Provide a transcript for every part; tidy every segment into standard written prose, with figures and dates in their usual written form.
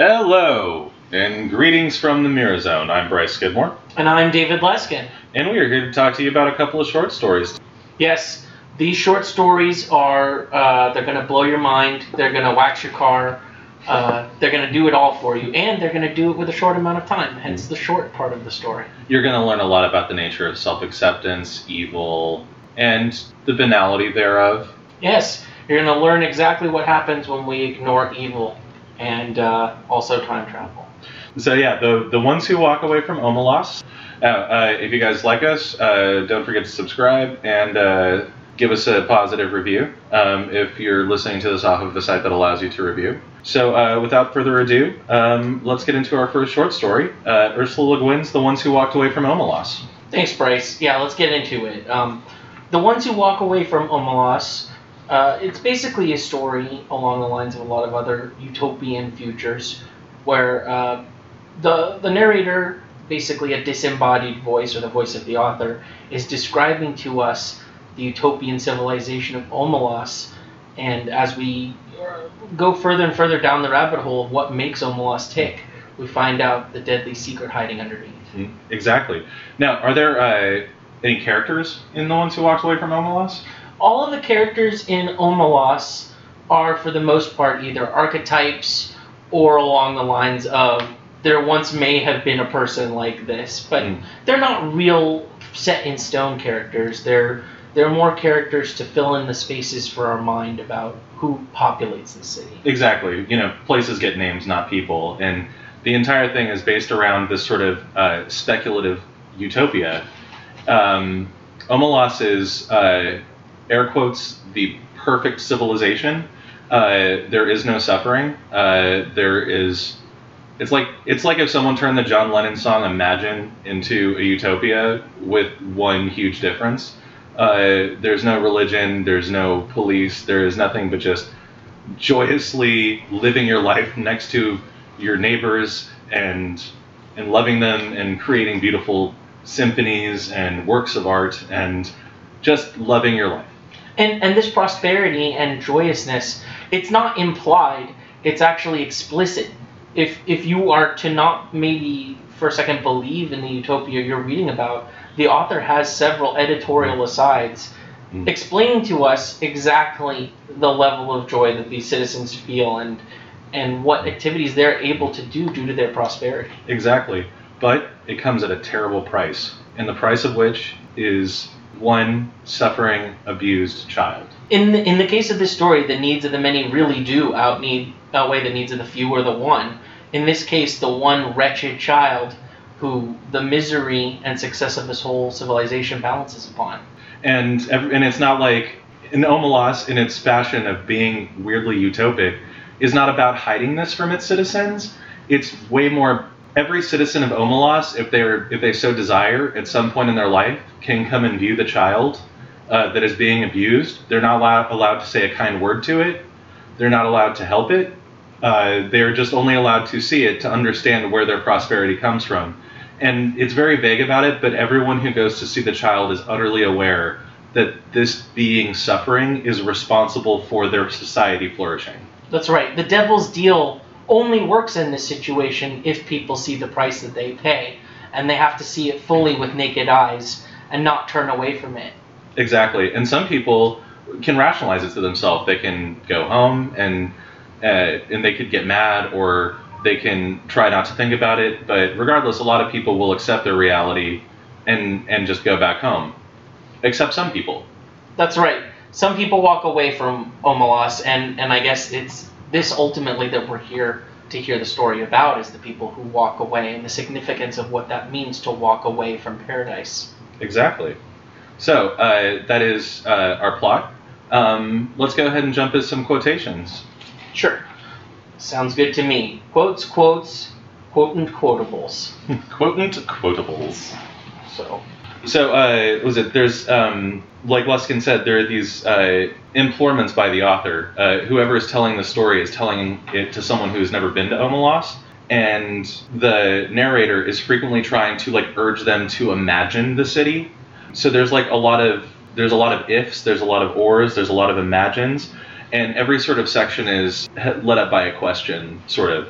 Hello, and greetings from the Mirror Zone. I'm Bryce Skidmore. And I'm David Laskin. And we are here to talk to you about a couple of short stories. Yes, these short stories are, they're going to blow your mind, they're going to wax your car, they're going to do it all for you, and they're going to do it with a short amount of time, hence the short part of the story. You're going to learn a lot about the nature of self-acceptance, evil, and the banality thereof. Yes, you're going to learn exactly what happens when we ignore evil. And also time travel. So yeah, the ones who walk away from Omelas. If you guys like us, don't forget to subscribe and give us a positive review if you're listening to this off of the site that allows you to review. So without further ado, let's get into our first short story. Ursula Le Guin's The Ones Who Walked Away from Omelas. Thanks, Bryce. Yeah, let's get into it. The Ones Who Walk Away from Omelas. It's basically a story along the lines of a lot of other utopian futures where the narrator, basically a disembodied voice or the voice of the author, is describing to us the utopian civilization of Omelas. And as we go further and further down the rabbit hole of what makes Omelas tick, we find out the deadly secret hiding underneath. Exactly. Now, are there any characters in The Ones Who Walked Away from Omelas? All of the characters in Omelas are, for the most part, either archetypes or along the lines of there once may have been a person like this, but they're not real set-in-stone characters. They're more characters to fill in the spaces for our mind about who populates the city. Exactly. You know, places get names, not people. And the entire thing is based around this sort of speculative utopia. Omelas is... air quotes, the perfect civilization. There is no suffering. It's like if someone turned the John Lennon song Imagine into a utopia with one huge difference. There's no religion, there's no police, there is nothing but just joyously living your life next to your neighbors and loving them and creating beautiful symphonies and works of art and just loving your life. And this prosperity and joyousness, it's not implied, it's actually explicit. If you are to not maybe for a second believe in the utopia you're reading about, the author has several editorial asides explaining to us exactly the level of joy that these citizens feel and what activities they're able to do due to their prosperity. Exactly. But it comes at a terrible price, and the price of which is... one suffering, abused child. In the case of this story, the needs of the many really do outweigh the needs of the few or the one. In this case, the one wretched child who the misery and success of this whole civilization balances upon. And it's not like in Omelas, in its fashion of being weirdly utopic, is not about hiding this from its citizens. It's way more... Every citizen of Omelas, if they so desire, at some point in their life, can come and view the child that is being abused. They're not allowed to say a kind word to it. They're not allowed to help it. They're just only allowed to see it to understand where their prosperity comes from. And it's very vague about it, but everyone who goes to see the child is utterly aware that this being suffering is responsible for their society flourishing. That's right. The devil's deal only works in this situation if people see the price that they pay, and they have to see it fully with naked eyes and not turn away from it. Exactly. And some people can rationalize it to themselves. They can go home and they could get mad, or they can try not to think about it. But regardless, a lot of people will accept their reality and just go back home, except some people. That's right. Some people walk away from Omelas, and I guess it's this ultimately that we're here to hear the story about, is the people who walk away and the significance of what that means to walk away from paradise. Exactly. So that is our plot. Let's go ahead and jump into some quotations. Sure. Sounds good to me. Quotes, quotant quotables. Quotant quotables. So, was it? There's, like Luskin said, there are these implorements by the author. Whoever is telling the story is telling it to someone who has never been to Omelas, and the narrator is frequently trying to urge them to imagine the city. So there's a lot of ifs, there's a lot of ors, there's a lot of imagines, and every sort of section is led up by a question, sort of.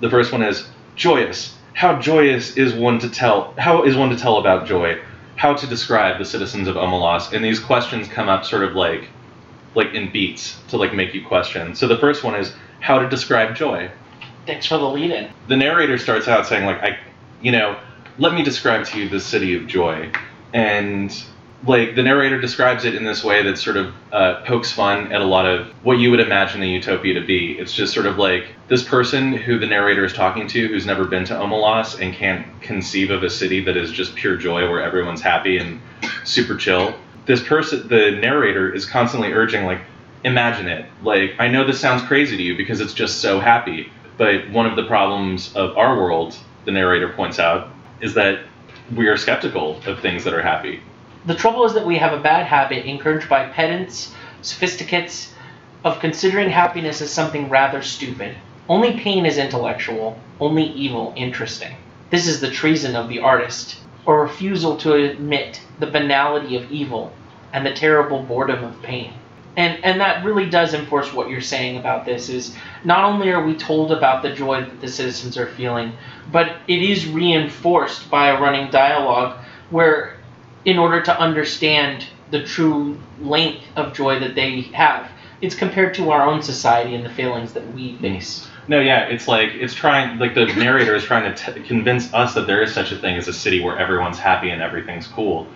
The first one is joyous. How joyous is one to tell? How is one to tell about joy? How to describe the citizens of Omelas? And these questions come up sort of like in beats to like make you question. So the first one is how to describe joy. Thanks for the lead-in. The narrator starts out saying like, let me describe to you the city of joy. And like the narrator describes it in this way that sort of pokes fun at a lot of what you would imagine a utopia to be. It's just sort of like this person who the narrator is talking to who's never been to Omelas and can't conceive of a city that is just pure joy where everyone's happy and super chill. This person, the narrator, is constantly urging like, imagine it. Like, I know this sounds crazy to you because it's just so happy. But one of the problems of our world, the narrator points out, is that we are skeptical of things that are happy. The trouble is that we have a bad habit encouraged by pedants, sophisticates, of considering happiness as something rather stupid. Only pain is intellectual, only evil interesting. This is the treason of the artist, a refusal to admit the banality of evil and the terrible boredom of pain. And that really does enforce what you're saying about this, is not only are we told about the joy that the citizens are feeling, but it is reinforced by a running dialogue where, in order to understand the true length of joy that they have, it's compared to our own society and the failings that we face. No, yeah, the narrator is trying to convince us that there is such a thing as a city where everyone's happy and everything's cool.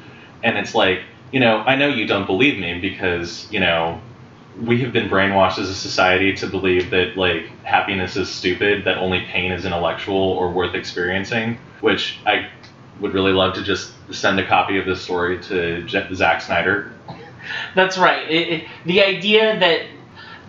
And it's like, I know you don't believe me because, we have been brainwashed as a society to believe that, happiness is stupid, that only pain is intellectual or worth experiencing, which I would really love to just send a copy of this story to Zack Snyder. That's right. The idea that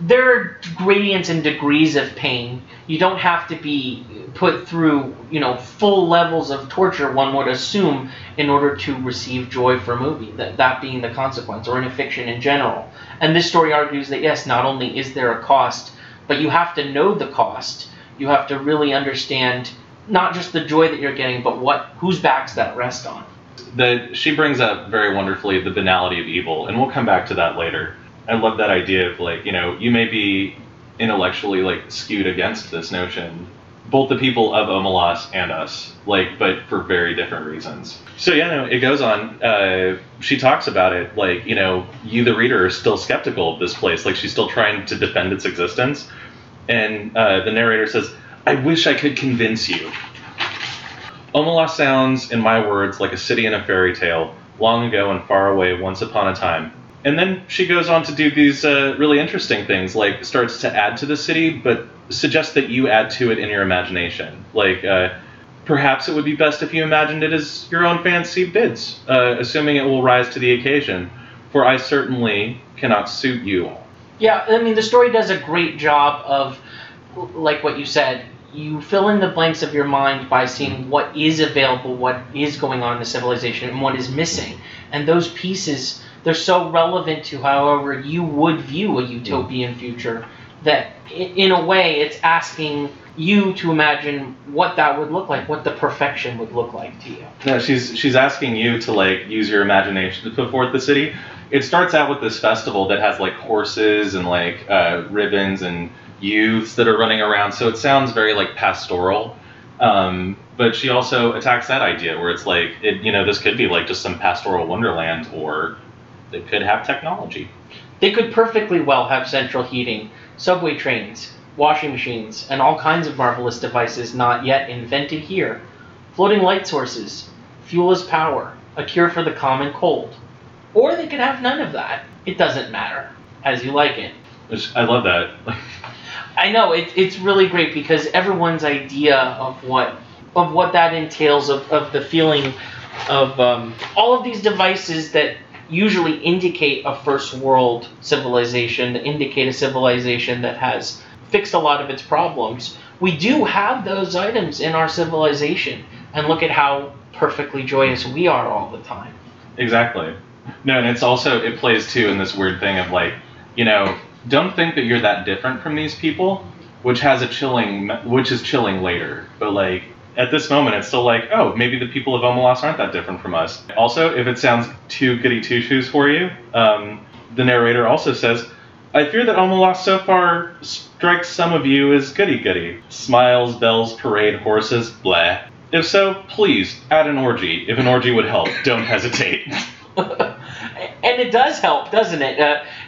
there are gradients and degrees of pain. You don't have to be put through, full levels of torture, one would assume, in order to receive joy for a movie, that being the consequence, or in a fiction in general. And this story argues that, yes, not only is there a cost, but you have to know the cost. You have to really understand not just the joy that you're getting, but whose backs that rest on. She brings up very wonderfully the banality of evil, and we'll come back to that later. I love that idea of, you may be intellectually, skewed against this notion, both the people of Omelas and us, but for very different reasons. So, it goes on. She talks about it, you, the reader, are still skeptical of this place. She's still trying to defend its existence. And the narrator says, I wish I could convince you. Omelas sounds, in my words, like a city in a fairy tale, long ago and far away, once upon a time. And then she goes on to do these really interesting things, starts to add to the city, but suggests that you add to it in your imagination. Perhaps it would be best if you imagined it as your own fancy bids, assuming it will rise to the occasion, for I certainly cannot suit you. Yeah, I mean, the story does a great job of, what you said, you fill in the blanks of your mind by seeing what is available, what is going on in the civilization, and what is missing. And those pieces, they're so relevant to however you would view a utopian future that, in a way, it's asking you to imagine what that would look like, what the perfection would look like to you. No, she's asking you to, use your imagination to put forth the city. It starts out with this festival that has, horses and, ribbons and youths that are running around, so it sounds very pastoral, but she also attacks that idea where it's this could be just some pastoral wonderland, or they could have technology. They could perfectly well have central heating, subway trains, washing machines, and all kinds of marvelous devices not yet invented here, floating light sources, fuel as power, a cure for the common cold. Or they could have none of that. It doesn't matter, as you like it. Which, I love that. I know, it's really great because everyone's idea of what that entails, of the feeling of all of these devices that usually indicate a first world civilization, that indicate a civilization that has fixed a lot of its problems. We do have those items in our civilization, and look at how perfectly joyous we are all the time. Exactly. No, and it plays too in this weird thing of don't think that you're that different from these people, which is chilling later. But at this moment, it's still oh, maybe the people of Omelas aren't that different from us. Also, if it sounds too goody two shoes for you, the narrator also says, I fear that Omelas so far strikes some of you as goody-goody. Smiles, bells, parade, horses, bleh. If so, please, add an orgy. If an orgy would help, don't hesitate. And it does help, doesn't it?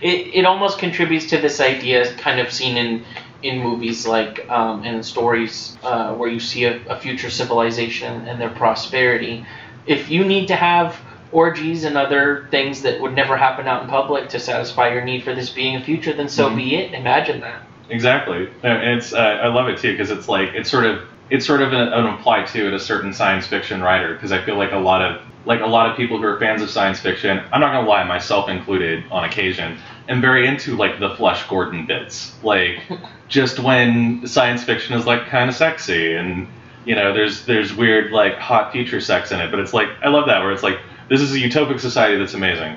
It almost contributes to this idea kind of seen in movies like and stories where you see a future civilization and their prosperity. If you need to have orgies and other things that would never happen out in public to satisfy your need for this being a future, then so be it. Imagine that. Exactly. And it's I love it too, because it's like it's sort of an apply to at a certain science fiction writer, because I feel like a lot of people who are fans of science fiction, I'm not gonna lie, myself included on occasion, am very into like the Flash Gordon bits, like just when science fiction is like kind of sexy and you know there's weird like hot future sex in it, but it's like I love that where it's like this is a utopic society that's amazing.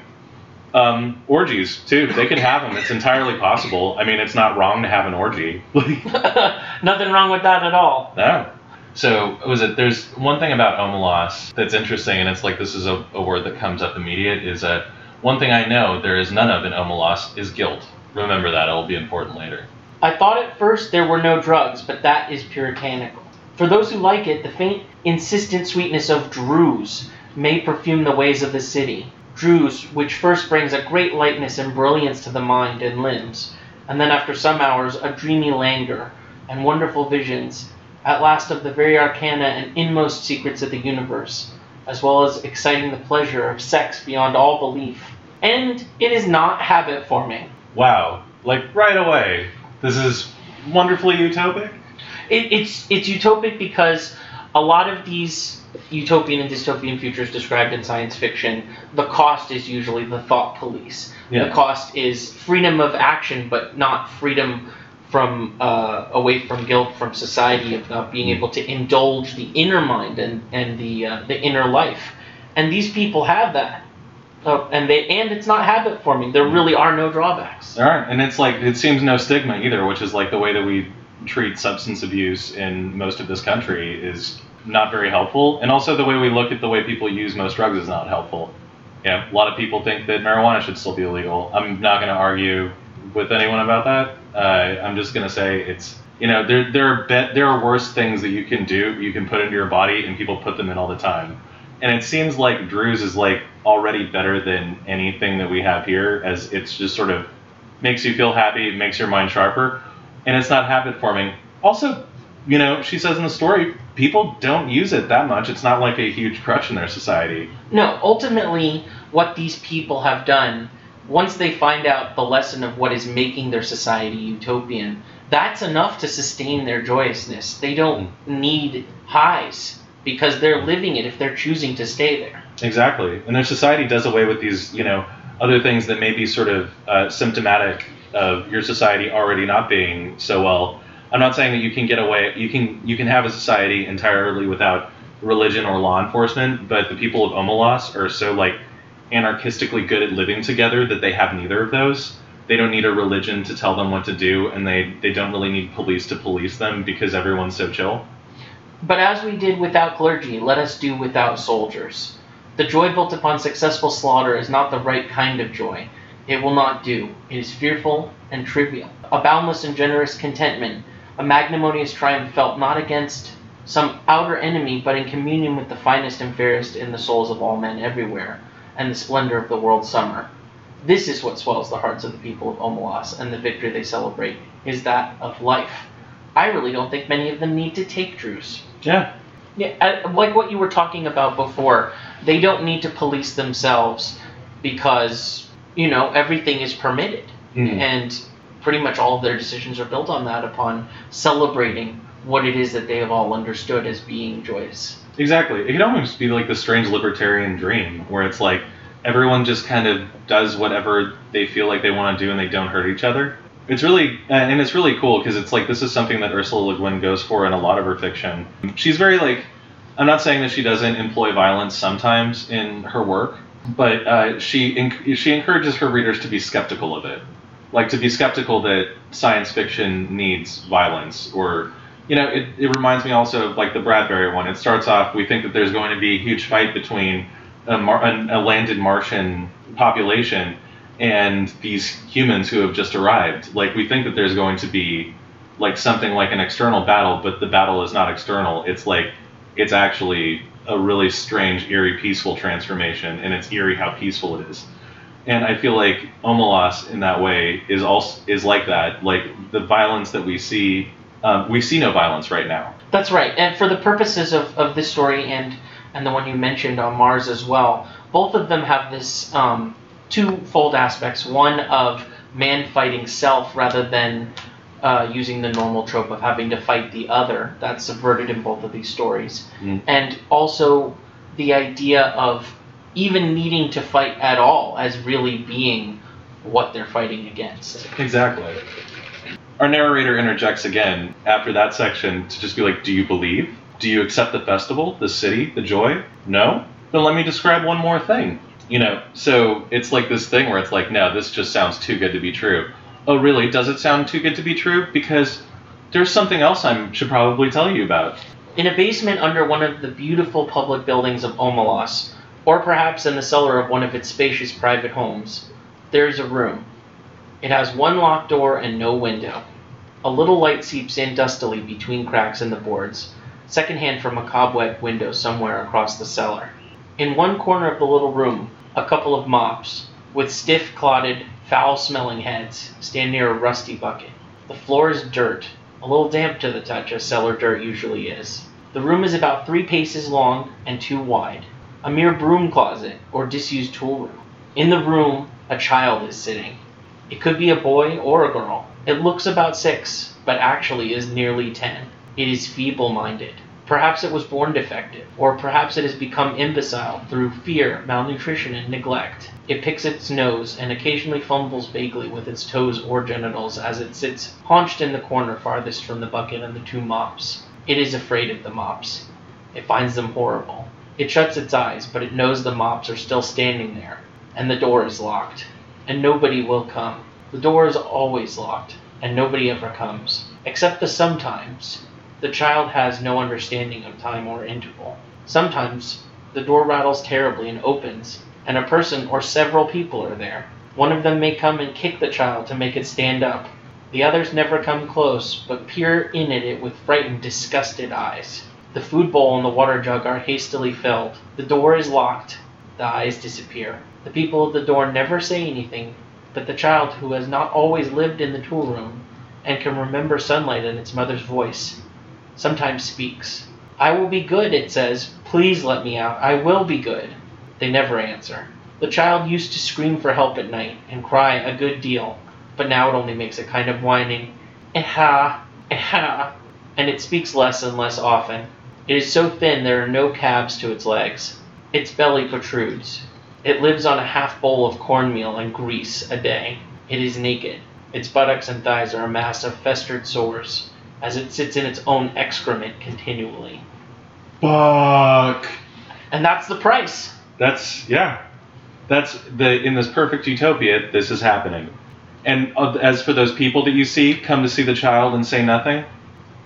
Orgies, too. They can have them. It's entirely possible. I mean, it's not wrong to have an orgy. Nothing wrong with that at all. No. So, there's one thing about Omelas that's interesting, and it's like this is a word that comes up immediate, is that one thing I know there is none of in Omelas is guilt. Remember that. It'll be important later. I thought at first there were no drugs, but that is puritanical. For those who like it, the faint, insistent sweetness of Druze may perfume the ways of the city. Druze, which first brings a great lightness and brilliance to the mind and limbs, and then after some hours a dreamy languor, and wonderful visions, at last of the very arcana and inmost secrets of the universe, as well as exciting the pleasure of sex beyond all belief. And it is not habit-forming. Wow. Like, right away. This is wonderfully utopic? It's utopic because a lot of these utopian and dystopian futures described in science fiction, the cost is usually the thought police. Yeah. The cost is freedom of action, but not freedom from away from guilt from society, of not being able to indulge the inner mind and the inner life. And these people have that. And it's not habit forming. There really are no drawbacks. All right, and it's like it seems no stigma either, which is like the way that we treat substance abuse in most of this country is not very helpful, and also the way we look at the way people use most drugs is not helpful. Yeah, a lot of people think that marijuana should still be illegal. I'm not going to argue with anyone about that. I'm just going to say it's, you know, there are worse things that you can do, you can put into your body, and people put them in all the time. And it seems like Druze is like already better than anything that we have here, as it's just sort of makes you feel happy, makes your mind sharper, and it's not habit forming. Also, you know, she says in the story, people don't use it that much. It's not like a huge crutch in their society. No, ultimately, what these people have done, once they find out the lesson of what is making their society utopian, that's enough to sustain their joyousness. They don't need highs because they're living it if they're choosing to stay there. Exactly. And their society does away with these, you know, other things that may be sort of symptomatic of your society already not being so well. I'm not saying that you can get away, you can have a society entirely without religion or law enforcement, but the people of Omelas are so like anarchistically good at living together that they have neither of those. They don't need a religion to tell them what to do, and they don't really need police to police them because everyone's so chill. But as we did without clergy, let us do without soldiers. The joy built upon successful slaughter is not the right kind of joy. It will not do. It is fearful and trivial. A boundless and generous contentment, a magnanimous triumph felt not against some outer enemy, but in communion with the finest and fairest in the souls of all men everywhere, and the splendor of the world's summer. This is what swells the hearts of the people of Omelas, and the victory they celebrate is that of life. I really don't think many of them need to take Druze. Yeah, like what you were talking about before, they don't need to police themselves because, you know, everything is permitted. And pretty much all of their decisions are built on that, upon celebrating what it is that they have all understood as being joyous. Exactly. It can almost be like the strange libertarian dream, where it's like everyone just kind of does whatever they feel like they want to do and they don't hurt each other. It's really cool, because it's like this is something that Ursula Le Guin goes for in a lot of her fiction. She's very like, I'm not saying that she doesn't employ violence sometimes in her work, but she encourages her readers to be skeptical of it. Like, to be skeptical that science fiction needs violence, or, you know, it reminds me also of, like, the Bradbury one. It starts off, we think that there's going to be a huge fight between a landed Martian population, and these humans who have just arrived. Like, we think that there's going to be like something like an external battle, but the battle is not external. It's like, it's actually a really strange, eerie, peaceful transformation, and it's eerie how peaceful it is. And I feel like Omelas in that way is also is like that. Like, the violence that we see no violence right now. That's right. And for the purposes of this story and the one you mentioned on Mars as well, both of them have this twofold aspects. One of man fighting self rather than using the normal trope of having to fight the other. That's subverted in both of these stories. Mm. And also the idea of even needing to fight at all as really being what they're fighting against. Exactly. Our narrator interjects again after that section to just be like, do you believe? Do you accept the festival, the city, the joy? No? Then let me describe one more thing. You know, so it's like this thing where it's like, no, this just sounds too good to be true. Oh, really? Does it sound too good to be true? Because there's something else I should probably tell you about. In a basement under one of the beautiful public buildings of Omelas, or perhaps in the cellar of one of its spacious private homes, there's a room. It has one locked door and no window. A little light seeps in dustily between cracks in the boards, secondhand from a cobweb window somewhere across the cellar. In one corner of the little room, a couple of mops, with stiff, clotted, foul-smelling heads, stand near a rusty bucket. The floor is dirt, a little damp to the touch, as cellar dirt usually is. The room is about 3 paces long and 2 wide, a mere broom closet or disused tool room. In the room, a child is sitting. It could be a boy or a girl. It looks about 6, but actually is nearly 10. It is feeble-minded. Perhaps it was born defective, or perhaps it has become imbecile through fear, malnutrition, and neglect. It picks its nose and occasionally fumbles vaguely with its toes or genitals as it sits haunched in the corner farthest from the bucket and the 2 mops. It is afraid of the mops. It finds them horrible. It shuts its eyes, but it knows the mops are still standing there, and the door is locked. And nobody will come. The door is always locked, and nobody ever comes. Except the sometimes. The child has no understanding of time or interval. Sometimes, the door rattles terribly and opens, and a person or several people are there. One of them may come and kick the child to make it stand up. The others never come close, but peer in at it with frightened, disgusted eyes. The food bowl and the water jug are hastily filled. The door is locked. The eyes disappear. The people at the door never say anything, but the child, who has not always lived in the tool room and can remember sunlight and its mother's voice, sometimes speaks. "I will be good," it says. "Please let me out. I will be good." They never answer. The child used to scream for help at night and cry a good deal, but now it only makes a kind of whining, "Aha, aha," and it speaks less and less often. It is so thin there are no calves to its legs. Its belly protrudes. It lives on a half bowl of cornmeal and grease a day. It is naked. Its buttocks and thighs are a mass of festered sores, as it sits in its own excrement continually. Fuck. And that's the price. That's in this perfect utopia, this is happening. And as for those people that you see, come to see the child and say nothing,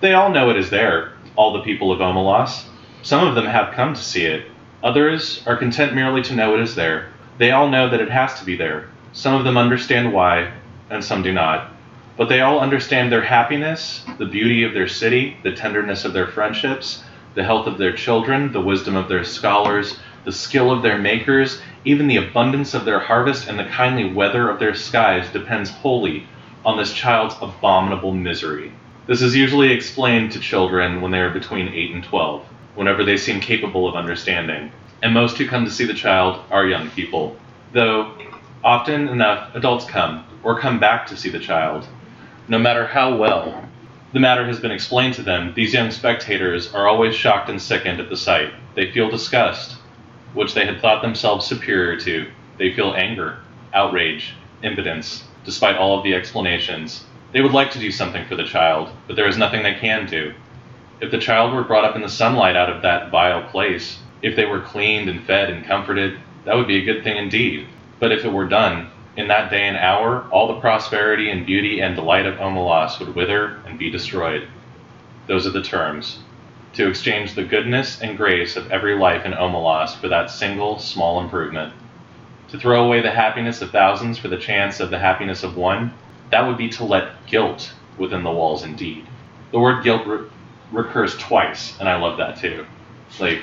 they all know it is there, all the people of Omelas. Some of them have come to see it. Others are content merely to know it is there. They all know that it has to be there. Some of them understand why, and some do not. But they all understand their happiness, the beauty of their city, the tenderness of their friendships, the health of their children, the wisdom of their scholars, the skill of their makers, even the abundance of their harvest and the kindly weather of their skies depends wholly on this child's abominable misery. This is usually explained to children when they are between 8 and 12. Whenever they seem capable of understanding. And most who come to see the child are young people, though often enough adults come, or come back to see the child. No matter how well the matter has been explained to them, these young spectators are always shocked and sickened at the sight. They feel disgust, which they had thought themselves superior to. They feel anger, outrage, impotence, despite all of the explanations. They would like to do something for the child, but there is nothing they can do. If the child were brought up in the sunlight out of that vile place, if they were cleaned and fed and comforted, that would be a good thing indeed. But if it were done, in that day and hour, all the prosperity and beauty and delight of Omelas would wither and be destroyed. Those are the terms. To exchange the goodness and grace of every life in Omelas for that single small improvement. To throw away the happiness of thousands for the chance of the happiness of one, that would be to let guilt within the walls indeed. The word guilt recurs twice, and I love that too. Like,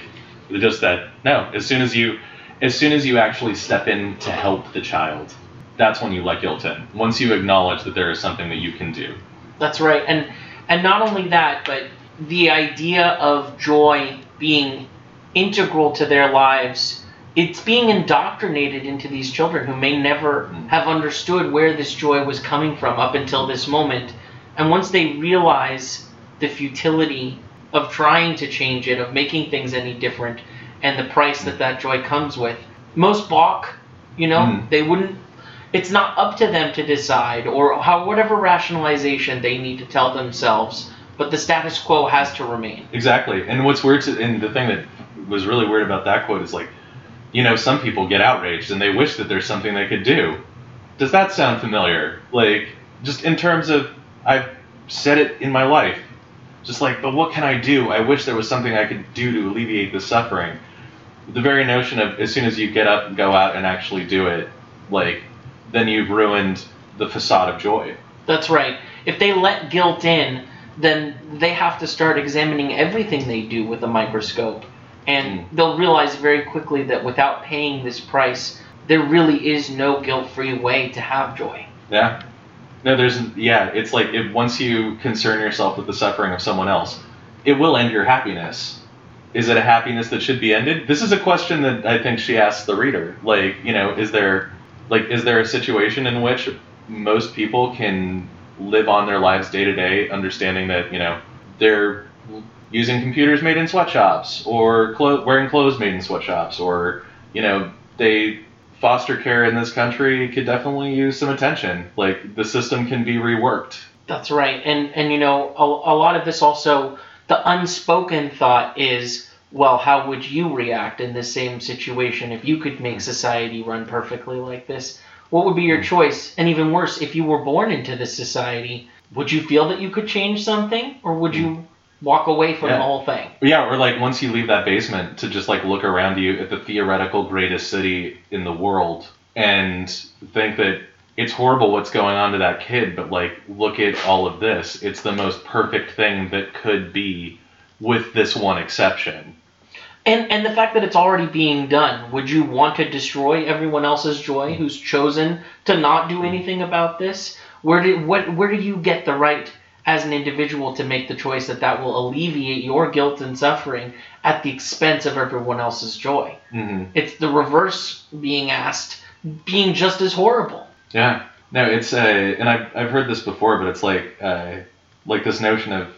just that, no, as soon as you actually step in to help the child, that's when you let guilt in. Once you acknowledge that there is something that you can do. That's right. And not only that, but the idea of joy being integral to their lives, it's being indoctrinated into these children who may never have understood where this joy was coming from up until this moment. And once they realize the futility of trying to change it, of making things any different, and the price that that joy comes with, most balk, they wouldn't. It's not up to them to decide or how whatever rationalization they need to tell themselves, but the status quo has to remain. Exactly. And what's weird, and the thing that was really weird about that quote is like, some people get outraged and they wish that there's something they could do. Does that sound familiar? Like, just in terms of, I've said it in my life, just like, but what can I do? I wish there was something I could do to alleviate the suffering. The very notion of as soon as you get up and go out and actually do it, like, then you've ruined the facade of joy. That's right. If they let guilt in, then they have to start examining everything they do with a microscope. And they'll realize very quickly that without paying this price, there really is no guilt-free way to have joy. Yeah. No, it's like once you concern yourself with the suffering of someone else, it will end your happiness. Is it a happiness that should be ended? This is a question that I think she asks the reader. Like, is there a situation in which most people can live on their lives day to day, understanding that, they're using computers made in sweatshops, or wearing clothes made in sweatshops, or, foster care in this country could definitely use some attention. Like, the system can be reworked. That's right. And a lot of this also, the unspoken thought is, well, how would you react in this same situation if you could make society run perfectly like this? What would be your choice? And even worse, if you were born into this society, would you feel that you could change something, or would you walk away from the whole thing? Yeah, or like once you leave that basement, to just like look around you at the theoretical greatest city in the world and think that it's horrible what's going on to that kid, but like, look at all of this. It's the most perfect thing that could be, with this one exception. And the fact that it's already being done, would you want to destroy everyone else's joy who's chosen to not do anything about this? Where do you get the right as an individual to make the choice that will alleviate your guilt and suffering at the expense of everyone else's joy? Mm-hmm. It's the reverse being asked, being just as horrible. Yeah. No, it's and I've heard this before, but it's like this notion of,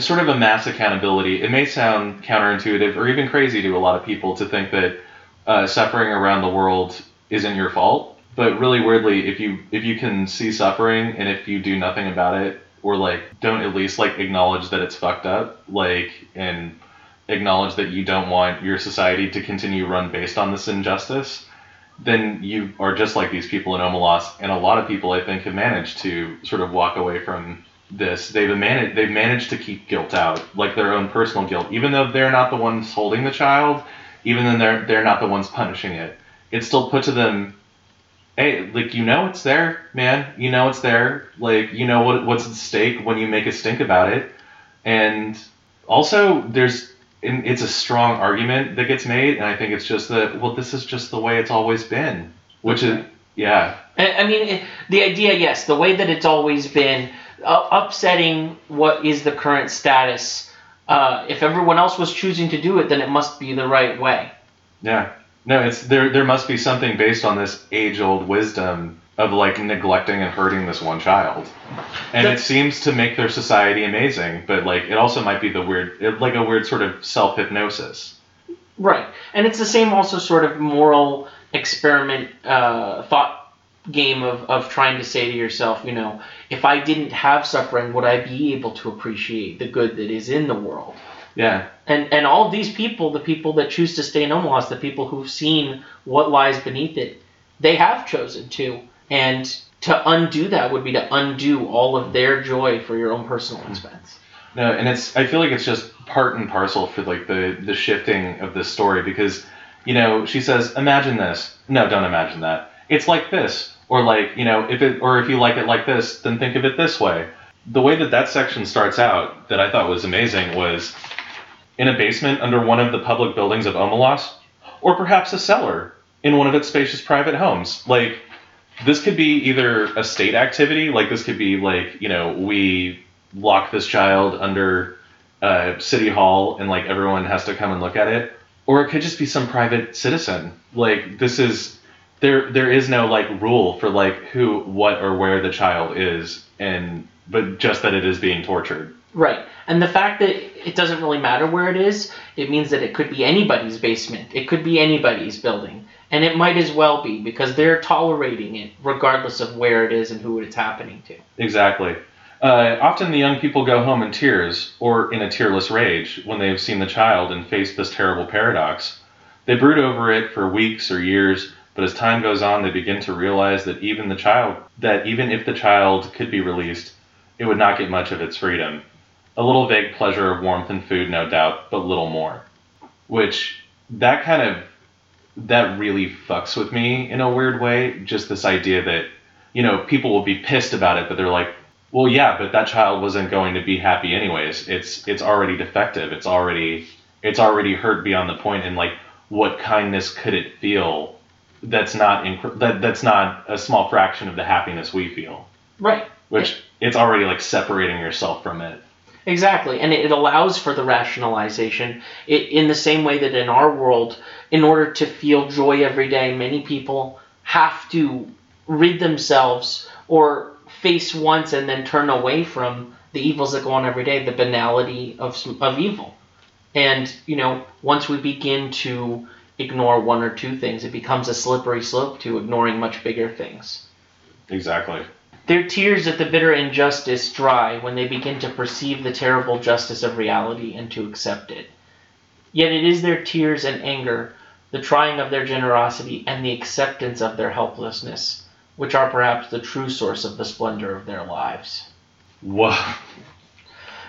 sort of a mass accountability. It may sound counterintuitive or even crazy to a lot of people to think that suffering around the world isn't your fault, but really weirdly, if you can see suffering and if you do nothing about it, or like don't at least like acknowledge that it's fucked up, like, and acknowledge that you don't want your society to continue run based on this injustice, then you are just like these people in Omelas, and a lot of people I think have managed to sort of walk away from this. They've managed to keep guilt out, like their own personal guilt, even though they're not the ones holding the child, even though they're not the ones punishing it. It's still put to them. Hey, like, it's there, man. It's there. Like, what's at stake when you make a stink about it. And also, it's a strong argument that gets made, and I think it's just that, well, this is just the way it's always been. Which is, yeah. I mean, the idea, yes, the way that it's always been, upsetting what is the current status. If everyone else was choosing to do it, then it must be the right way. Yeah. No, it's there must be something based on this age-old wisdom of, like, neglecting and hurting this one child. And it seems to make their society amazing, but, like, it also might be a weird sort of self-hypnosis. Right. And it's the same also sort of moral experiment thought game of trying to say to yourself, if I didn't have suffering, would I be able to appreciate the good that is in the world? Yeah. And all these people, the people that choose to stay in Omelas, the people who've seen what lies beneath it, they have chosen to. And to undo that would be to undo all of their joy for your own personal expense. No, and I feel like it's just part and parcel for like the shifting of this story, because you know, she says, imagine this. No, don't imagine that. It's like this. Or like, you know, if you like it like this, then think of it this way. The way that that section starts out that I thought was amazing was in a basement under one of the public buildings of Omelas, or perhaps a cellar in one of its spacious private homes. Like, this could be either a state activity, like this could be like, you know, we lock this child under City Hall and like everyone has to come and look at it. Or it could just be some private citizen. Like, this is... There is no, like, rule for, like, who, what, or where the child is, but just that it is being tortured. Right. And the fact that it doesn't really matter where it is, it means that it could be anybody's basement. It could be anybody's building. And it might as well be, because they're tolerating it, regardless of where it is and who it's happening to. Exactly. Often the young people go home in tears, or in a tearless rage, when they have seen the child and faced this terrible paradox. They brood over it for weeks or years, but as time goes on, they begin to realize that even if the child could be released, it would not get much of its freedom. A little vague pleasure of warmth and food, no doubt, but little more. Which, that really fucks with me in a weird way. Just this idea that, you know, people will be pissed about it, but they're like, well, yeah, but that child wasn't going to be happy anyways. It's already defective. It's already hurt beyond the point. And like, what kindness could it feel? That's not a small fraction of the happiness we feel. Right. Which it's already like separating yourself from it. Exactly. And it allows for the rationalization in the same way that in our world, in order to feel joy every day, many people have to rid themselves or face once and then turn away from the evils that go on every day, the banality of evil. And, you know, once we begin to ignore one or two things, it becomes a slippery slope to ignoring much bigger things. Exactly. Their tears at the bitter injustice dry when they begin to perceive the terrible justice of reality and to accept it. Yet it is their tears and anger, the trying of their generosity, and the acceptance of their helplessness, which are perhaps the true source of the splendor of their lives. Wow.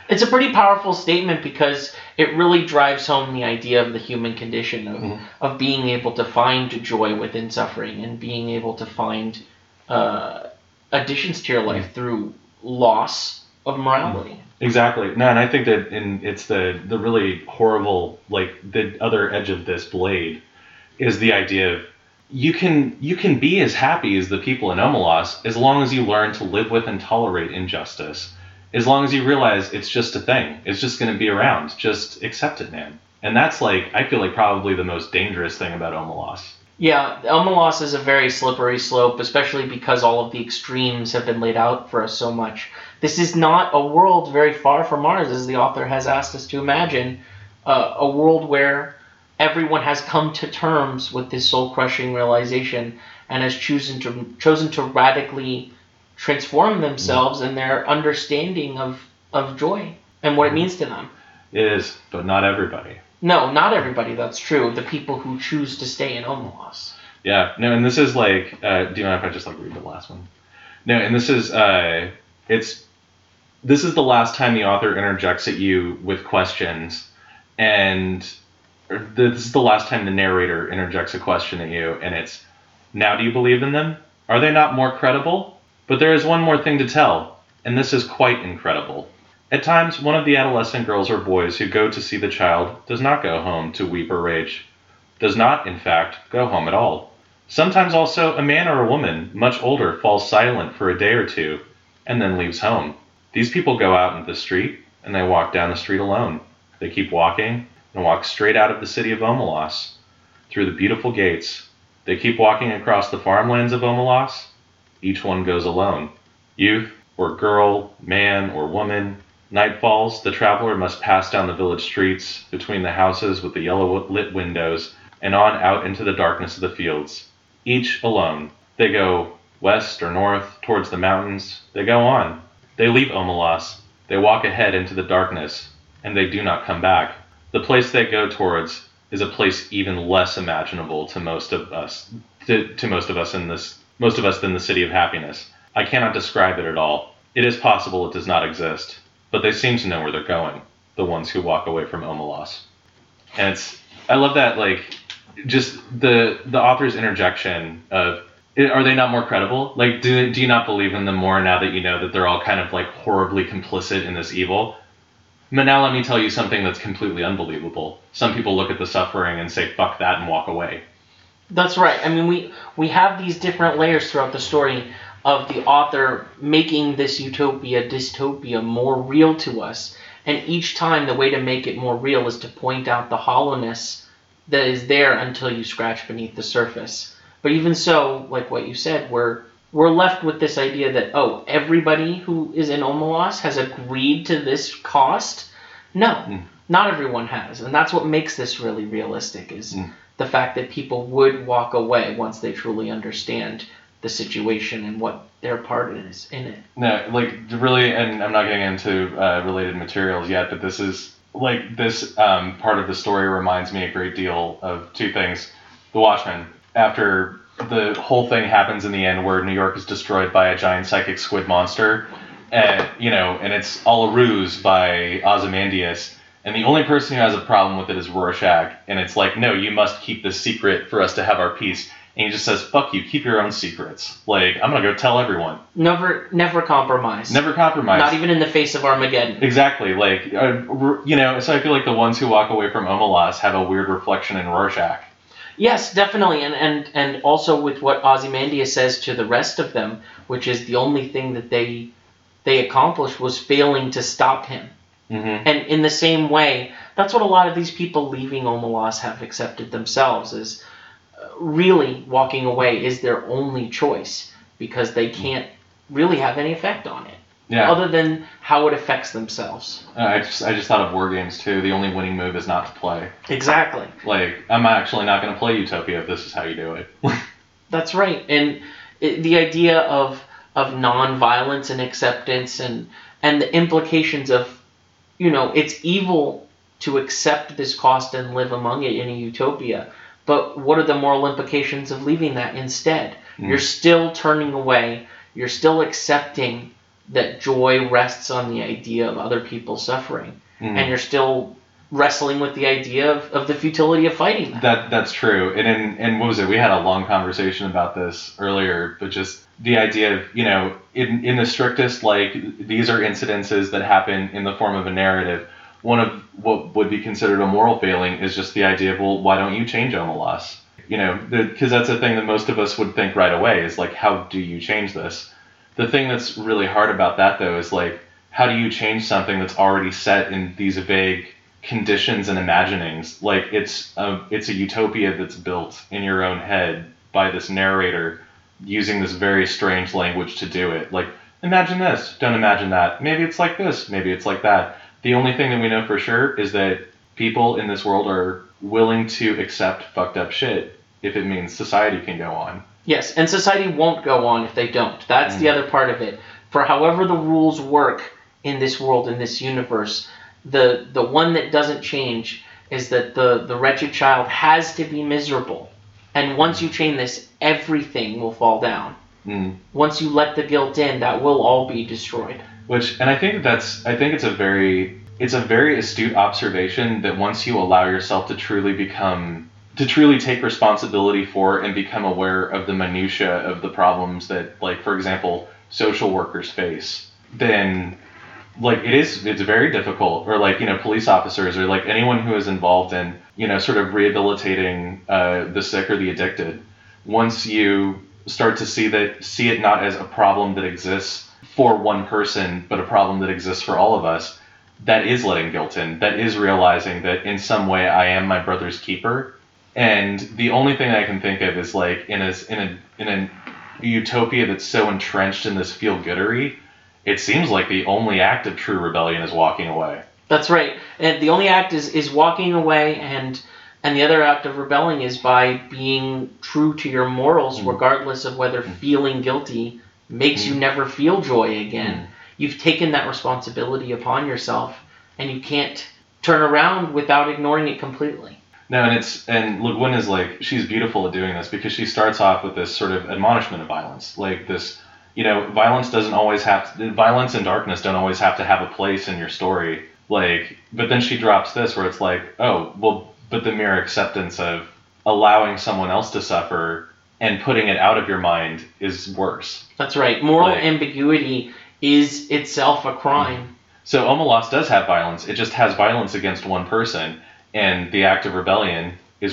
It's a pretty powerful statement because it really drives home the idea of the human condition of being able to find joy within suffering and being able to find additions to your life through loss of morality. Exactly. No, and I think that it's the really horrible, like, the other edge of this blade is the idea of you can be as happy as the people in Omelas as long as you learn to live with and tolerate injustice. As long as you realize it's just a thing, it's just going to be around, just accept it, man. And that's like, I feel like probably the most dangerous thing about Omelas. Yeah, Omelas is a very slippery slope, especially because all of the extremes have been laid out for us so much. This is not a world very far from ours, as the author has asked us to imagine, a world where everyone has come to terms with this soul-crushing realization and has chosen to radically transform themselves and their understanding of joy and what it means to them. It is, but not everybody. No, not everybody, that's true. The people who choose to stay in Omelas. Yeah, no, and this is like, do you mind if I just like read the last one? No, and this is, this is the last time the author interjects at you with questions, and this is the last time the narrator interjects a question at you, and it's, now do you believe in them? Are they not more credible? But there is one more thing to tell, and this is quite incredible. At times, one of the adolescent girls or boys who go to see the child does not go home to weep or rage, does not, in fact, go home at all. Sometimes also a man or a woman, much older, falls silent for a day or two, and then leaves home. These people go out into the street, and they walk down the street alone. They keep walking, and walk straight out of the city of Omelas, through the beautiful gates. They keep walking across the farmlands of Omelas. Each one goes alone. Youth, or girl, man, or woman. Night falls, the traveler must pass down the village streets, between the houses with the yellow-lit windows, and on out into the darkness of the fields. Each alone. They go west or north, towards the mountains. They go on. They leave Omelas. They walk ahead into the darkness, and they do not come back. The place they go towards is a place even less imaginable to most of us, than the City of Happiness. I cannot describe it at all. It is possible it does not exist, but they seem to know where they're going, the ones who walk away from Omelas. And I love that, like, just the author's interjection of, are they not more credible? Like, do you not believe in them more now that you know that they're all kind of like horribly complicit in this evil? But now let me tell you something that's completely unbelievable. Some people look at the suffering and say, fuck that, and walk away. That's right. I mean, we have these different layers throughout the story of the author making this utopia, dystopia more real to us. And each time the way to make it more real is to point out the hollowness that is there until you scratch beneath the surface. But even so, like what you said, we're left with this idea that, oh, everybody who is in Omelas has agreed to this cost? No, not everyone has. And that's what makes this really realistic, is the fact that people would walk away once they truly understand the situation and what their part is in it. No, like, really, and I'm not getting into related materials yet, but this is, like, this part of the story reminds me a great deal of two things. The Watchmen, after the whole thing happens in the end where New York is destroyed by a giant psychic squid monster, and, you know, and it's all a ruse by Ozymandias, and the only person who has a problem with it is Rorschach, and it's like, no, you must keep this secret for us to have our peace. And he just says, fuck you, keep your own secrets. Like, I'm going to go tell everyone. Never compromise. Never compromise. Not even in the face of Armageddon. Exactly. Like, you know, so I feel like the ones who walk away from Omelas have a weird reflection in Rorschach. Yes, definitely. And also with what Ozymandias says to the rest of them, which is the only thing that they accomplished was failing to stop him. Mm-hmm. And in the same way, that's what a lot of these people leaving Omelas have accepted themselves, is really walking away is their only choice because they can't really have any effect on it. Yeah. Other than how it affects themselves. I just thought of war games too. The only winning move is not to play. Exactly. Like, I'm actually not going to play Utopia if this is how you do it. That's right. And the idea of nonviolence and acceptance and the implications of, you know, it's evil to accept this cost and live among it in a utopia. But what are the moral implications of leaving that instead? You're still turning away. You're still accepting that joy rests on the idea of other people suffering. And you're still wrestling with the idea of the futility of fighting that. That's true. And what was it? We had a long conversation about this earlier, but just the idea of, you know, in the strictest, like, these are incidences that happen in the form of a narrative. One of what would be considered a moral failing is just the idea of, well, why don't you change Omelas? You know, because that's the thing that most of us would think right away is, like, how do you change this? The thing that's really hard about that, though, is, like, how do you change something that's already set in these vague conditions and imaginings? Like, it's a utopia that's built in your own head by this narrator using this very strange language to do it. Like, imagine this. Don't imagine that. Maybe it's like this. Maybe it's like that. The only thing that we know for sure is that people in this world are willing to accept fucked up shit if it means society can go on. Yes, and society won't go on if they don't. That's the other part of it. For however the rules work in this world, in this universe, the one that doesn't change is that the wretched child has to be miserable. And once you change this, everything will fall down. Once you let the guilt in, that will all be destroyed. And I think it's a very astute observation that once you allow yourself to truly take responsibility for and become aware of the minutia of the problems that, like, for example, social workers face, then, like, it's very difficult, or, like, you know, police officers, or, like, anyone who is involved in, you know, sort of rehabilitating the sick or the addicted. Once you start to see it not as a problem that exists for one person, but a problem that exists for all of us, that is letting guilt in. That is realizing that in some way I am my brother's keeper. And the only thing I can think of is, like, in a utopia that's so entrenched in this feel-goodery, it seems like the only act of true rebellion is walking away. That's right. And the only act is walking away, and the other act of rebelling is by being true to your morals, regardless of whether feeling guilty makes you never feel joy again. You've taken that responsibility upon yourself, and you can't turn around without ignoring it completely. No, and Le Guin is, like, she's beautiful at doing this, because she starts off with this sort of admonishment of violence. Like, this, you know, violence and darkness don't always have to have a place in your story. Like, but then she drops this where it's like, oh, well, but the mere acceptance of allowing someone else to suffer and putting it out of your mind is worse. That's right. Moral ambiguity is itself a crime. So Omelas does have violence. It just has violence against one person, and the act of rebellion is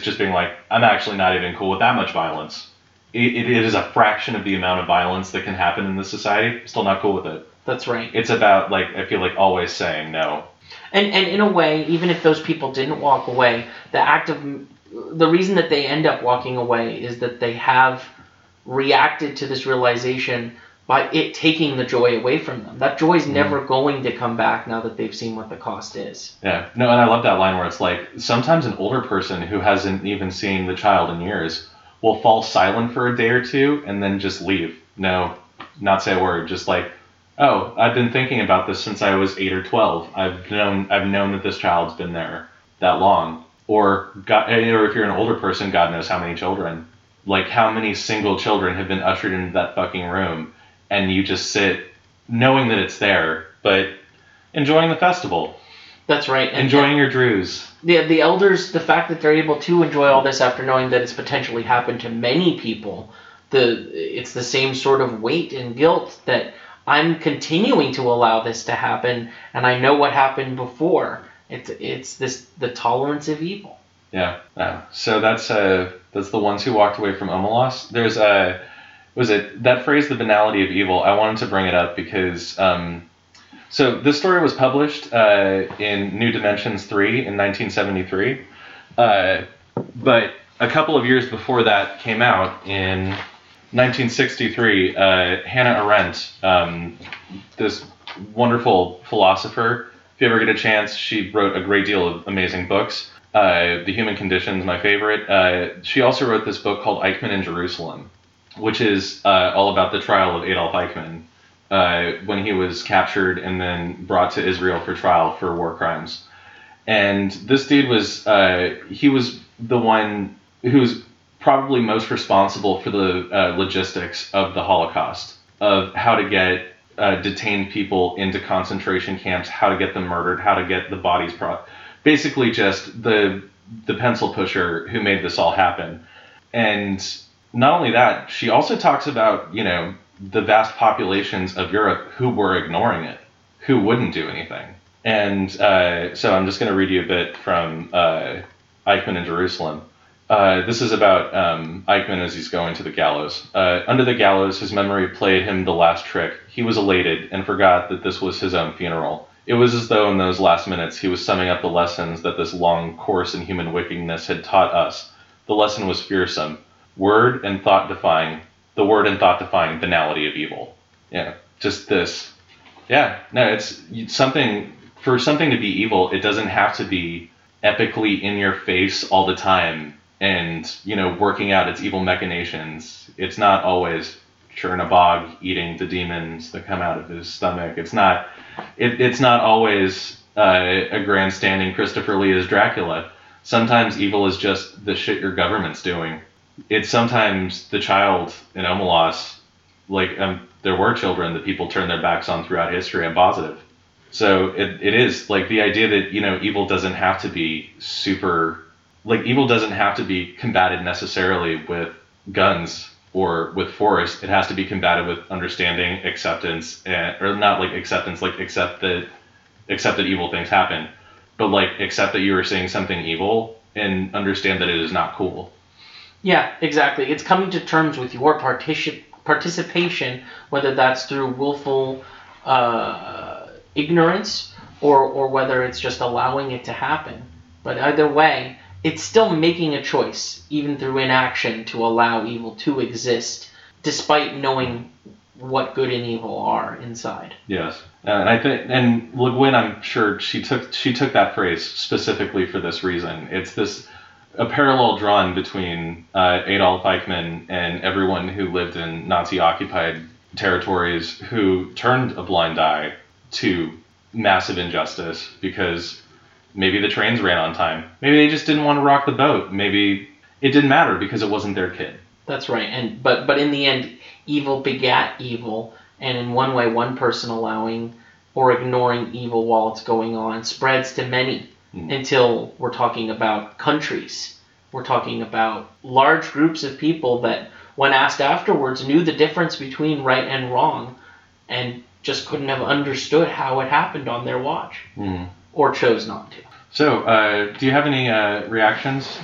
just being like, I'm actually not even cool with that much violence. It is a fraction of the amount of violence that can happen in this society. I'm still not cool with it. That's right. It's about, like, I feel like always saying no. And in a way, even if those people didn't walk away, the reason that they end up walking away is that they have reacted to this realization by it taking the joy away from them. That joy is never going to come back now that they've seen what the cost is. Yeah. No, and I love that line where it's like, sometimes an older person who hasn't even seen the child in years will fall silent for a day or two and then just leave. No, not say a word. Just like, oh, I've been thinking about this since I was 8 or 12. I've known that this child's been there that long. Or if you're an older person, God knows how many children. Like, how many single children have been ushered into that fucking room, and you just sit knowing that it's there, but enjoying the festival. That's right. And enjoying your drews. The elders, the fact that they're able to enjoy all this after knowing that it's potentially happened to many people, it's the same sort of weight and guilt that I'm continuing to allow this to happen, and I know what happened before. It's the tolerance of evil. Yeah. So that's the ones who walked away from Omelas. There's that phrase, the banality of evil. I wanted to bring it up because so this story was published in New Dimensions 3 in 1973, but a couple of years before that came out in 1963. Hannah Arendt, this wonderful philosopher. If you ever get a chance, she wrote a great deal of amazing books. The Human Condition is my favorite. She also wrote this book called Eichmann in Jerusalem, which is all about the trial of Adolf Eichmann when he was captured and then brought to Israel for trial for war crimes. And this dude was the one who was probably most responsible for the logistics of the Holocaust, of how to get detained people into concentration camps, how to get them murdered, how to get the bodies basically just the pencil pusher who made this all happen. And not only that, she also talks about, you know, the vast populations of Europe who were ignoring it, who wouldn't do anything. And so I'm just going to read you a bit from Eichmann in Jerusalem. This is about Eichmann as he's going to the gallows. Under the gallows, his memory played him the last trick. He was elated and forgot that this was his own funeral. It was as though in those last minutes he was summing up the lessons that this long course in human wickedness had taught us. The lesson was fearsome. Word and thought-defying banality of evil. Yeah, just this. Yeah, no, it's something, for something to be evil, it doesn't have to be epically in your face all the time. And, you know, working out its evil machinations. It's not always Chernabog eating the demons that come out of his stomach. It's not always a grandstanding Christopher Lee as Dracula. Sometimes evil is just the shit your government's doing. It's sometimes the child in Omelas, like there were children that people turned their backs on throughout history, and positive. So it is like the idea that, you know, evil doesn't have to be super. Like, evil doesn't have to be combated necessarily with guns or with force. It has to be combated with understanding, acceptance, accept that evil things happen, but, like, accept that you are seeing something evil and understand that it is not cool. Yeah, exactly. It's coming to terms with your participation, whether that's through willful ignorance or whether it's just allowing it to happen. But either way, it's still making a choice, even through inaction, to allow evil to exist, despite knowing what good and evil are inside. Yes, and I think, and Le Guin, I'm sure she took that phrase specifically for this reason. It's this a parallel drawn between Adolf Eichmann and everyone who lived in Nazi-occupied territories who turned a blind eye to massive injustice because. Maybe the trains ran on time. Maybe they just didn't want to rock the boat. Maybe it didn't matter because it wasn't their kid. That's right. And but in the end, evil begat evil. And in one way, one person allowing or ignoring evil while it's going on spreads to many until we're talking about countries We're talking about large groups of people that, when asked afterwards, knew the difference between right and wrong and just couldn't have understood how it happened on their watch or chose not to. So, do you have any reactions?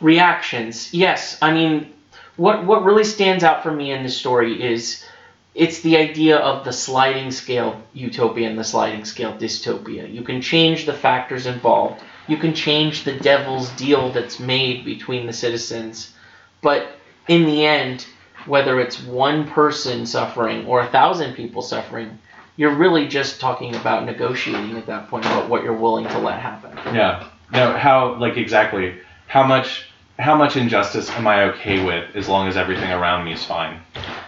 Reactions, yes. I mean, what really stands out for me in this story is it's the idea of the sliding scale utopia and the sliding scale dystopia. You can change the factors involved. You can change the devil's deal that's made between the citizens, but in the end, whether it's one person suffering or 1,000 people suffering, you're really just talking about negotiating at that point about what you're willing to let happen. Yeah. Now, how much injustice am I okay with as long as everything around me is fine?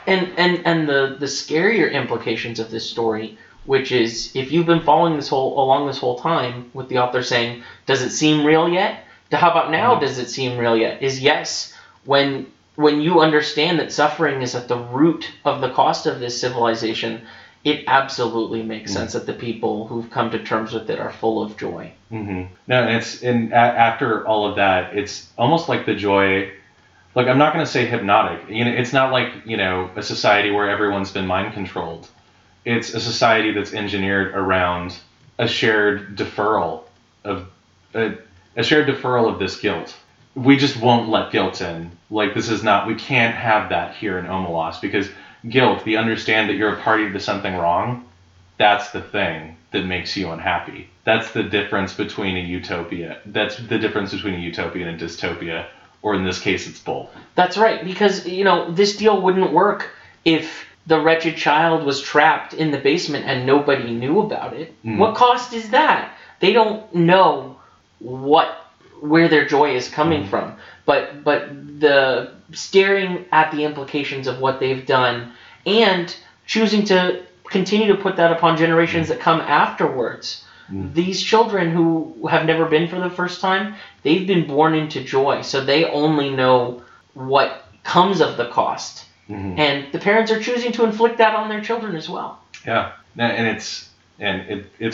And the scarier implications of this story, which is if you've been following this whole time with the author saying, does it seem real yet? How about now? Mm-hmm. Does it seem real yet? Is yes. When you understand that suffering is at the root of the cost of this civilization, it absolutely makes sense that the people who've come to terms with it are full of joy. Mm-hmm. No, and after all of that, it's almost like the joy. Like, I'm not going to say hypnotic. You know, it's not like, you know, a society where everyone's been mind controlled. It's a society that's engineered around a shared deferral of this guilt. We just won't let guilt in. Like, this is not, we can't have that here in Omelas, because guilt, the understand that you're a party to something wrong, that's the thing that makes you unhappy. That's the difference between a utopia. That's the difference between a utopia and a dystopia, or in this case, it's both. That's right, because, you know, this deal wouldn't work if the wretched child was trapped in the basement and nobody knew about it. Mm. What cost is that? They don't know where their joy is coming from, but the staring at the implications of what they've done and choosing to continue to put that upon generations that come afterwards. These children who have never been for the first time, they've been born into joy, so they only know what comes of the cost, and the parents are choosing to inflict that on their children as well. Yeah, and it's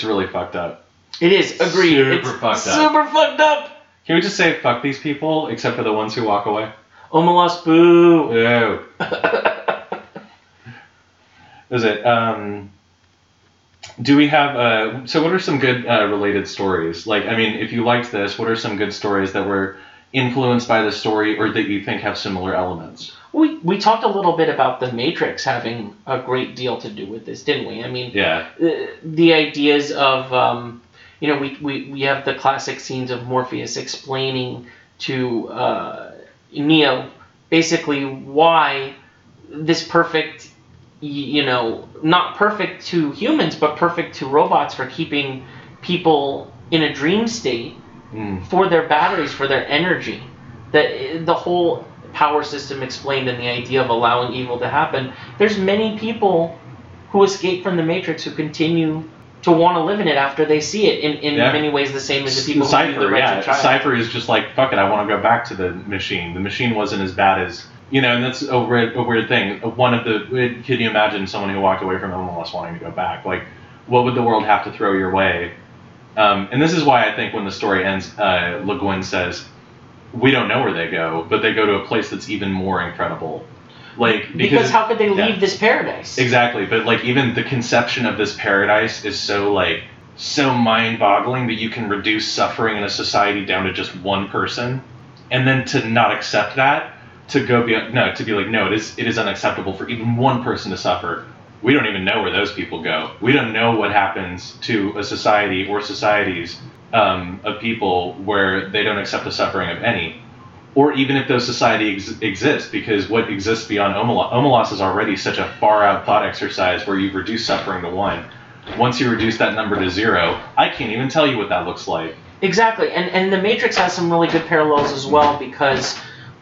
really fucked up. It is, agreed. Super fucked up. Can we just say fuck these people, except for the ones who walk away? Omelas, boo. Ew. Is it? Do we have? So, what are some good related stories? Like, I mean, if you liked this, what are some good stories that were influenced by the story, or that you think have similar elements? We talked a little bit about The Matrix having a great deal to do with this, didn't we? I mean, yeah. The ideas of you know, we have the classic scenes of Morpheus explaining to Neo basically why this perfect, you know, not perfect to humans, but perfect to robots for keeping people in a dream state for their batteries, for their energy. The whole power system explained in the idea of allowing evil to happen. There's many people who escape from the Matrix who continue to want to live in it after they see it, in many ways the same as the people who do the wretched child. Cipher is just like, fuck it, I want to go back to the machine. The machine wasn't as bad as, you know, and that's a weird thing. Can you imagine someone who walked away from Omelas wanting to go back? Like, what would the world have to throw your way? And this is why I think when the story ends, Le Guin says, we don't know where they go, but they go to a place that's even more incredible. Like, because how could they leave this paradise? Exactly, but like even the conception of this paradise is so mind-boggling that you can reduce suffering in a society down to just one person, and then to not accept that, it is unacceptable for even one person to suffer. We don't even know where those people go. We don't know what happens to a society or societies of people where they don't accept the suffering of any. Or even if those societies exist, because what exists beyond Omelas is already such a far-out thought exercise where you've reduced suffering to one. Once you reduce that number to zero, I can't even tell you what that looks like. Exactly, and The Matrix has some really good parallels as well, because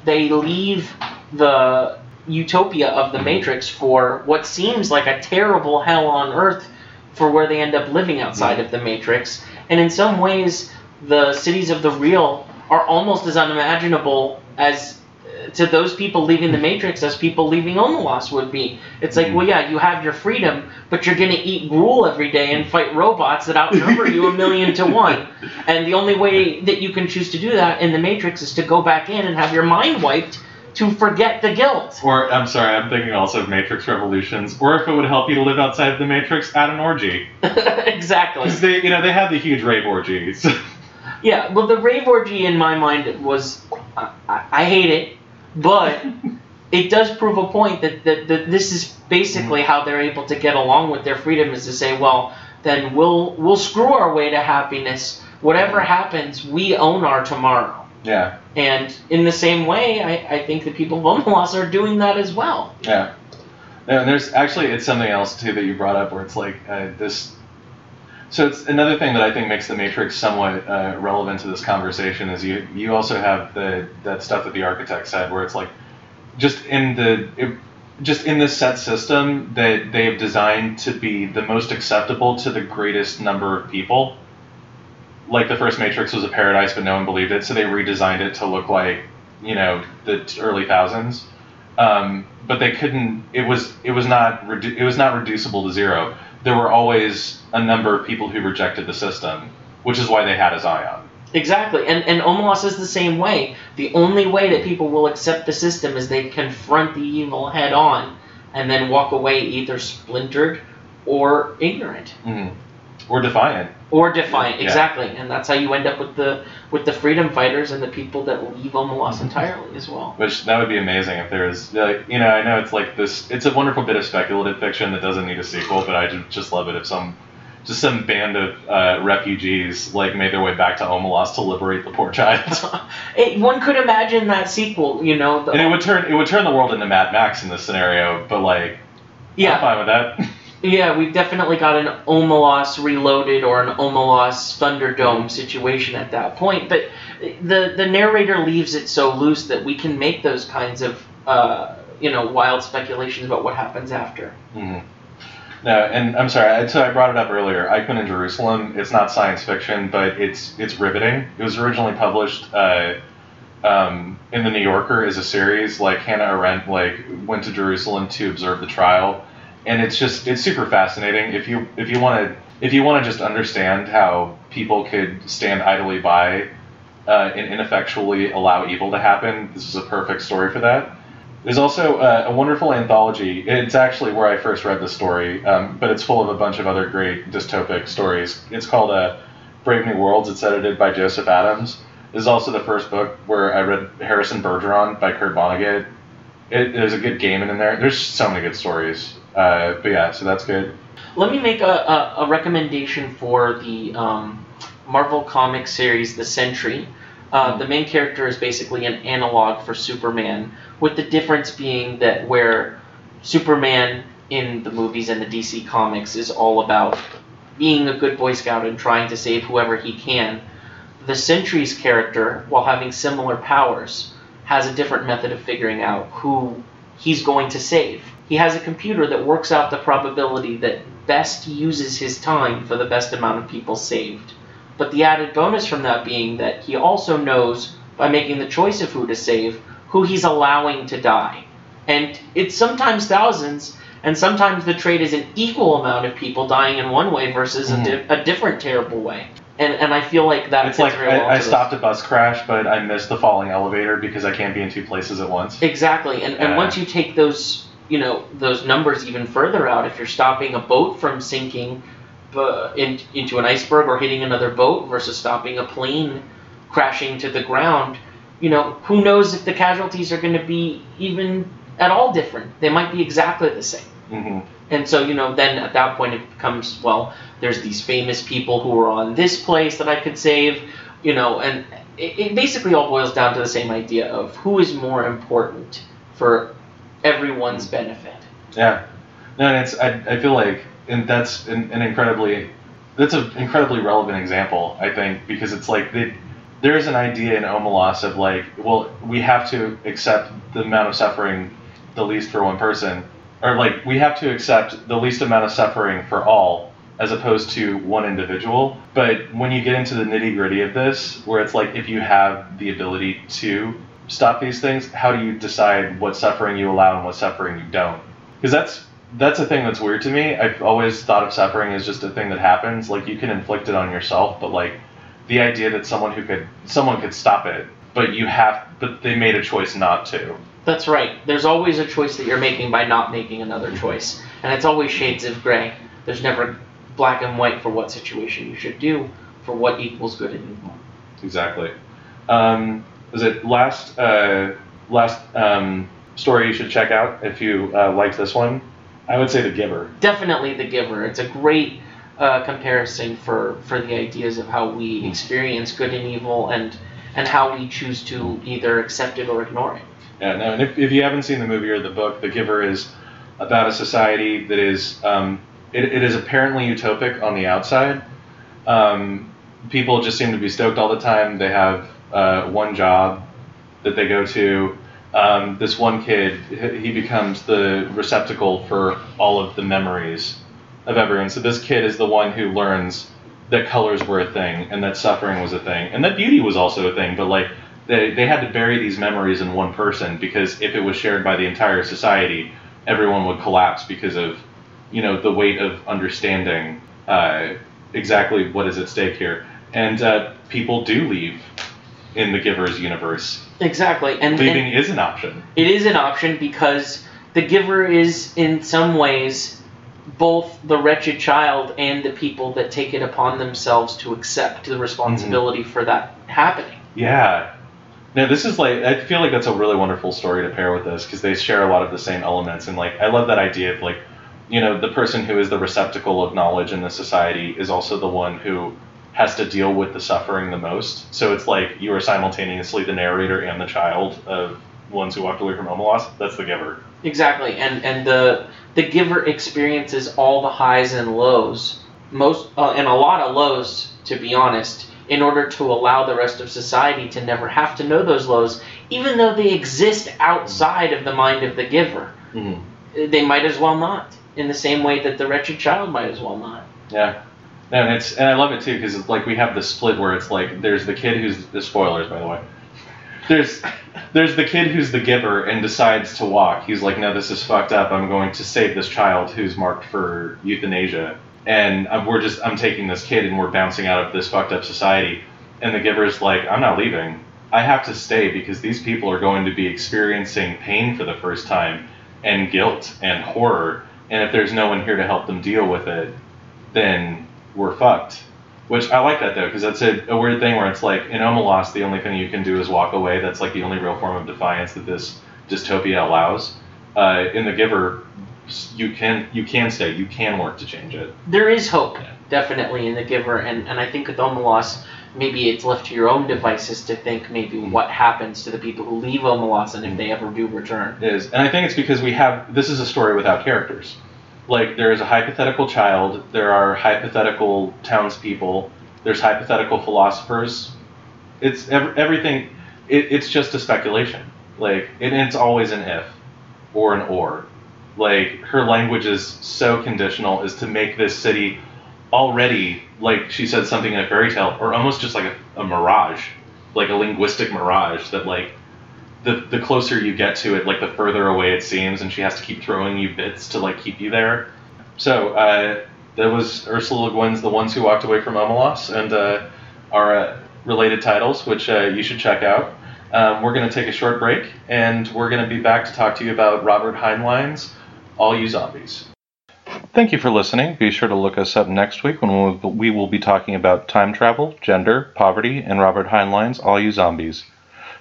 they leave the utopia of The Matrix for what seems like a terrible hell on Earth for where they end up living outside of The Matrix. And in some ways, the cities of the real are almost as unimaginable as to those people leaving the Matrix as people leaving Omelas would be. It's like, well, yeah, you have your freedom, but you're going to eat gruel every day and fight robots that outnumber you 1,000,000 to 1. And the only way that you can choose to do that in the Matrix is to go back in and have your mind wiped to forget the guilt. Or, I'm sorry, I'm thinking also of Matrix Revolutions, or if it would help you to live outside of the Matrix, at an orgy. Exactly. Because they, you know, they have the huge rave orgies. Yeah, well, the rave orgy in my mind was, I hate it, but it does prove a point that this is basically how they're able to get along with their freedom, is to say, well, then we'll screw our way to happiness. Whatever happens, we own our tomorrow. Yeah. And in the same way, I think the people of Omelas are doing that as well. Yeah. And there's actually, it's something else, too, that you brought up where it's like this. So it's another thing that I think makes the Matrix somewhat relevant to this conversation is you also have that stuff that the architect said where it's like just in this set system that they've designed to be the most acceptable to the greatest number of people. Like the first Matrix was a paradise, but no one believed it, so they redesigned it to look like, you know, the early 2000s. But they couldn't. It was not reducible to zero. There were always a number of people who rejected the system, which is why they had a Zion. Exactly, and Omelas is the same way. The only way that people will accept the system is they confront the evil head on, and then walk away either splintered or ignorant, or defiant. Exactly, and that's how you end up with the freedom fighters and the people that leave Omelas entirely as well. Which that would be amazing if there was, you know, I know it's like this. It's a wonderful bit of speculative fiction that doesn't need a sequel, but I just love it if some band of refugees like made their way back to Omelas to liberate the poor child. One could imagine that sequel, you know. And it would turn the world into Mad Max in this scenario, but like, yeah, I'm fine with that. Yeah, we've definitely got an Omelas Reloaded or an Omelas Thunderdome situation at that point. But the narrator leaves it so loose that we can make those kinds of wild speculations about what happens after. Mm-hmm. No, and I'm sorry. So I brought it up earlier. Eichmann in Jerusalem. It's not science fiction, but it's riveting. It was originally published in the New Yorker as a series. Like Hannah Arendt, went to Jerusalem to observe the trial, and it's super fascinating. If you want to just understand how people could stand idly by and ineffectually allow evil to happen, this is a perfect story for that. There's also a wonderful anthology. It's actually where I first read the story, but it's full of a bunch of other great dystopic stories. It's called Brave New Worlds. It's edited by Joseph Adams. This is also the first book where I read Harrison Bergeron by Kurt Vonnegut. There's a good game in there. There's so many good stories. But yeah, so that's good. Let me make a recommendation for the Marvel comic series, The Sentry. The main character is basically an analog for Superman, with the difference being that where Superman in the movies and the DC comics is all about being a good Boy Scout and trying to save whoever he can, the Sentry's character, while having similar powers, has a different method of figuring out who he's going to save. He has a computer that works out the probability that best uses his time for the best amount of people saved. But the added bonus from that being that he also knows, by making the choice of who to save, who he's allowing to die. And it's sometimes thousands, and sometimes the trade is an equal amount of people dying in one way versus a different terrible way. And I feel like that it's fits like very well. I stopped a bus crash, but I missed the falling elevator because I can't be in two places at once. Exactly, and once you take those, you know, those numbers even further out, if you're stopping a boat from sinking into an iceberg or hitting another boat versus stopping a plane crashing to the ground, you know, who knows if the casualties are going to be even at all different. They might be exactly the same. Mm-hmm. And so, you know, then at that point it becomes, well, there's these famous people who were on this place that I could save, you know, and it basically all boils down to the same idea of who is more important for everyone's benefit. Yeah. No, and it's, I feel like, and that's an incredibly relevant example, I think, because it's like there's an idea in Omelas of like, well, we have to accept the amount of suffering the least for one person. Or, like, we have to accept the least amount of suffering for all as opposed to one individual. But when you get into the nitty-gritty of this, where it's like if you have the ability to stop these things, how do you decide what suffering you allow and what suffering you don't? Because that's a thing that's weird to me. I've always thought of suffering as just a thing that happens. Like, you can inflict it on yourself, but like the idea that someone could stop it, but they made a choice not to. That's right. There's always a choice that you're making by not making another choice. And it's always shades of gray. There's never black and white for what situation you should do, for what equals good and evil. Exactly. Was it last story you should check out if you liked this one? I would say The Giver. Definitely The Giver. It's a great comparison for the ideas of how we experience good and evil and how we choose to either accept it or ignore it. Yeah, no, and if you haven't seen the movie or the book, The Giver is about a society that is, it is apparently utopic on the outside. People just seem to be stoked all the time. They have one job that they go to. This one kid, he becomes the receptacle for all of the memories of everyone. So this kid is the one who learns that colors were a thing, and that suffering was a thing, and that beauty was also a thing, but like they had to bury these memories in one person, because if it was shared by the entire society, everyone would collapse because of, you know, the weight of understanding exactly what is at stake here. And people do leave in the Giver's universe. Exactly. And leaving is an option. It is an option, because the Giver is in some ways both the wretched child and the people that take it upon themselves to accept the responsibility for that happening. Yeah. Now, this is like, I feel like that's a really wonderful story to pair with this, because they share a lot of the same elements. And like, I love that idea of like, you know, the person who is the receptacle of knowledge in the society is also the one who has to deal with the suffering the most. So it's like you are simultaneously the narrator and the child of ones who walked away from Omelas. That's the Giver. Exactly. And the Giver experiences all the highs and lows, and a lot of lows, to be honest, in order to allow the rest of society to never have to know those lows, even though they exist outside of the mind of the Giver. Mm-hmm. They might as well not, in the same way that the wretched child might as well not. Yeah. And I love it too, because like we have the split where it's like there's the kid who's the spoilers, by the way. There's the kid who's the Giver and decides to walk. He's like, no, this is fucked up. I'm going to save this child who's marked for euthanasia, and I'm taking this kid and we're bouncing out of this fucked up society. And the Giver's like, I'm not leaving. I have to stay, because these people are going to be experiencing pain for the first time, and guilt and horror. And if there's no one here to help them deal with it, then we're fucked. Which I like that, though, because that's a weird thing where it's like, in Omelas, the only thing you can do is walk away. That's like the only real form of defiance that this dystopia allows. In The Giver, you can stay. You can work to change it. There is hope, definitely, in The Giver. And I think with Omelas, maybe it's left to your own devices to think maybe what happens to the people who leave Omelas and if they ever do return. It is. And I think it's because this is a story without characters. Like, there is a hypothetical child, there are hypothetical townspeople, there's hypothetical philosophers. It's everything. It's just a speculation. Like, it's always an if or an or. Like, her language is so conditional as to make this city already, like she said, something in a fairy tale, or almost just like a mirage, like a linguistic mirage that, like, the closer you get to it, like, the further away it seems, and she has to keep throwing you bits to, like, keep you there. So, that was Ursula Le Guin's The Ones Who Walked Away from Omelas, and our related titles, which you should check out. We're going to take a short break, and we're going to be back to talk to you about Robert Heinlein's All You Zombies. Thank you for listening. Be sure to look us up next week when we will be talking about time travel, gender, poverty, and Robert Heinlein's All You Zombies.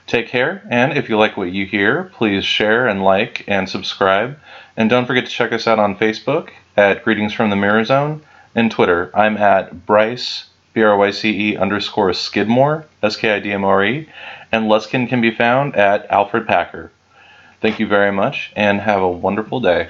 Take care, and if you like what you hear, please share and like and subscribe. And don't forget to check us out on Facebook at Greetings from the Mirror Zone, and Twitter. I'm at Bryce, @BRYCE_Skidmore, SKIDMORE, and Luskin can be found at Alfred Packer. Thank you very much, and have a wonderful day.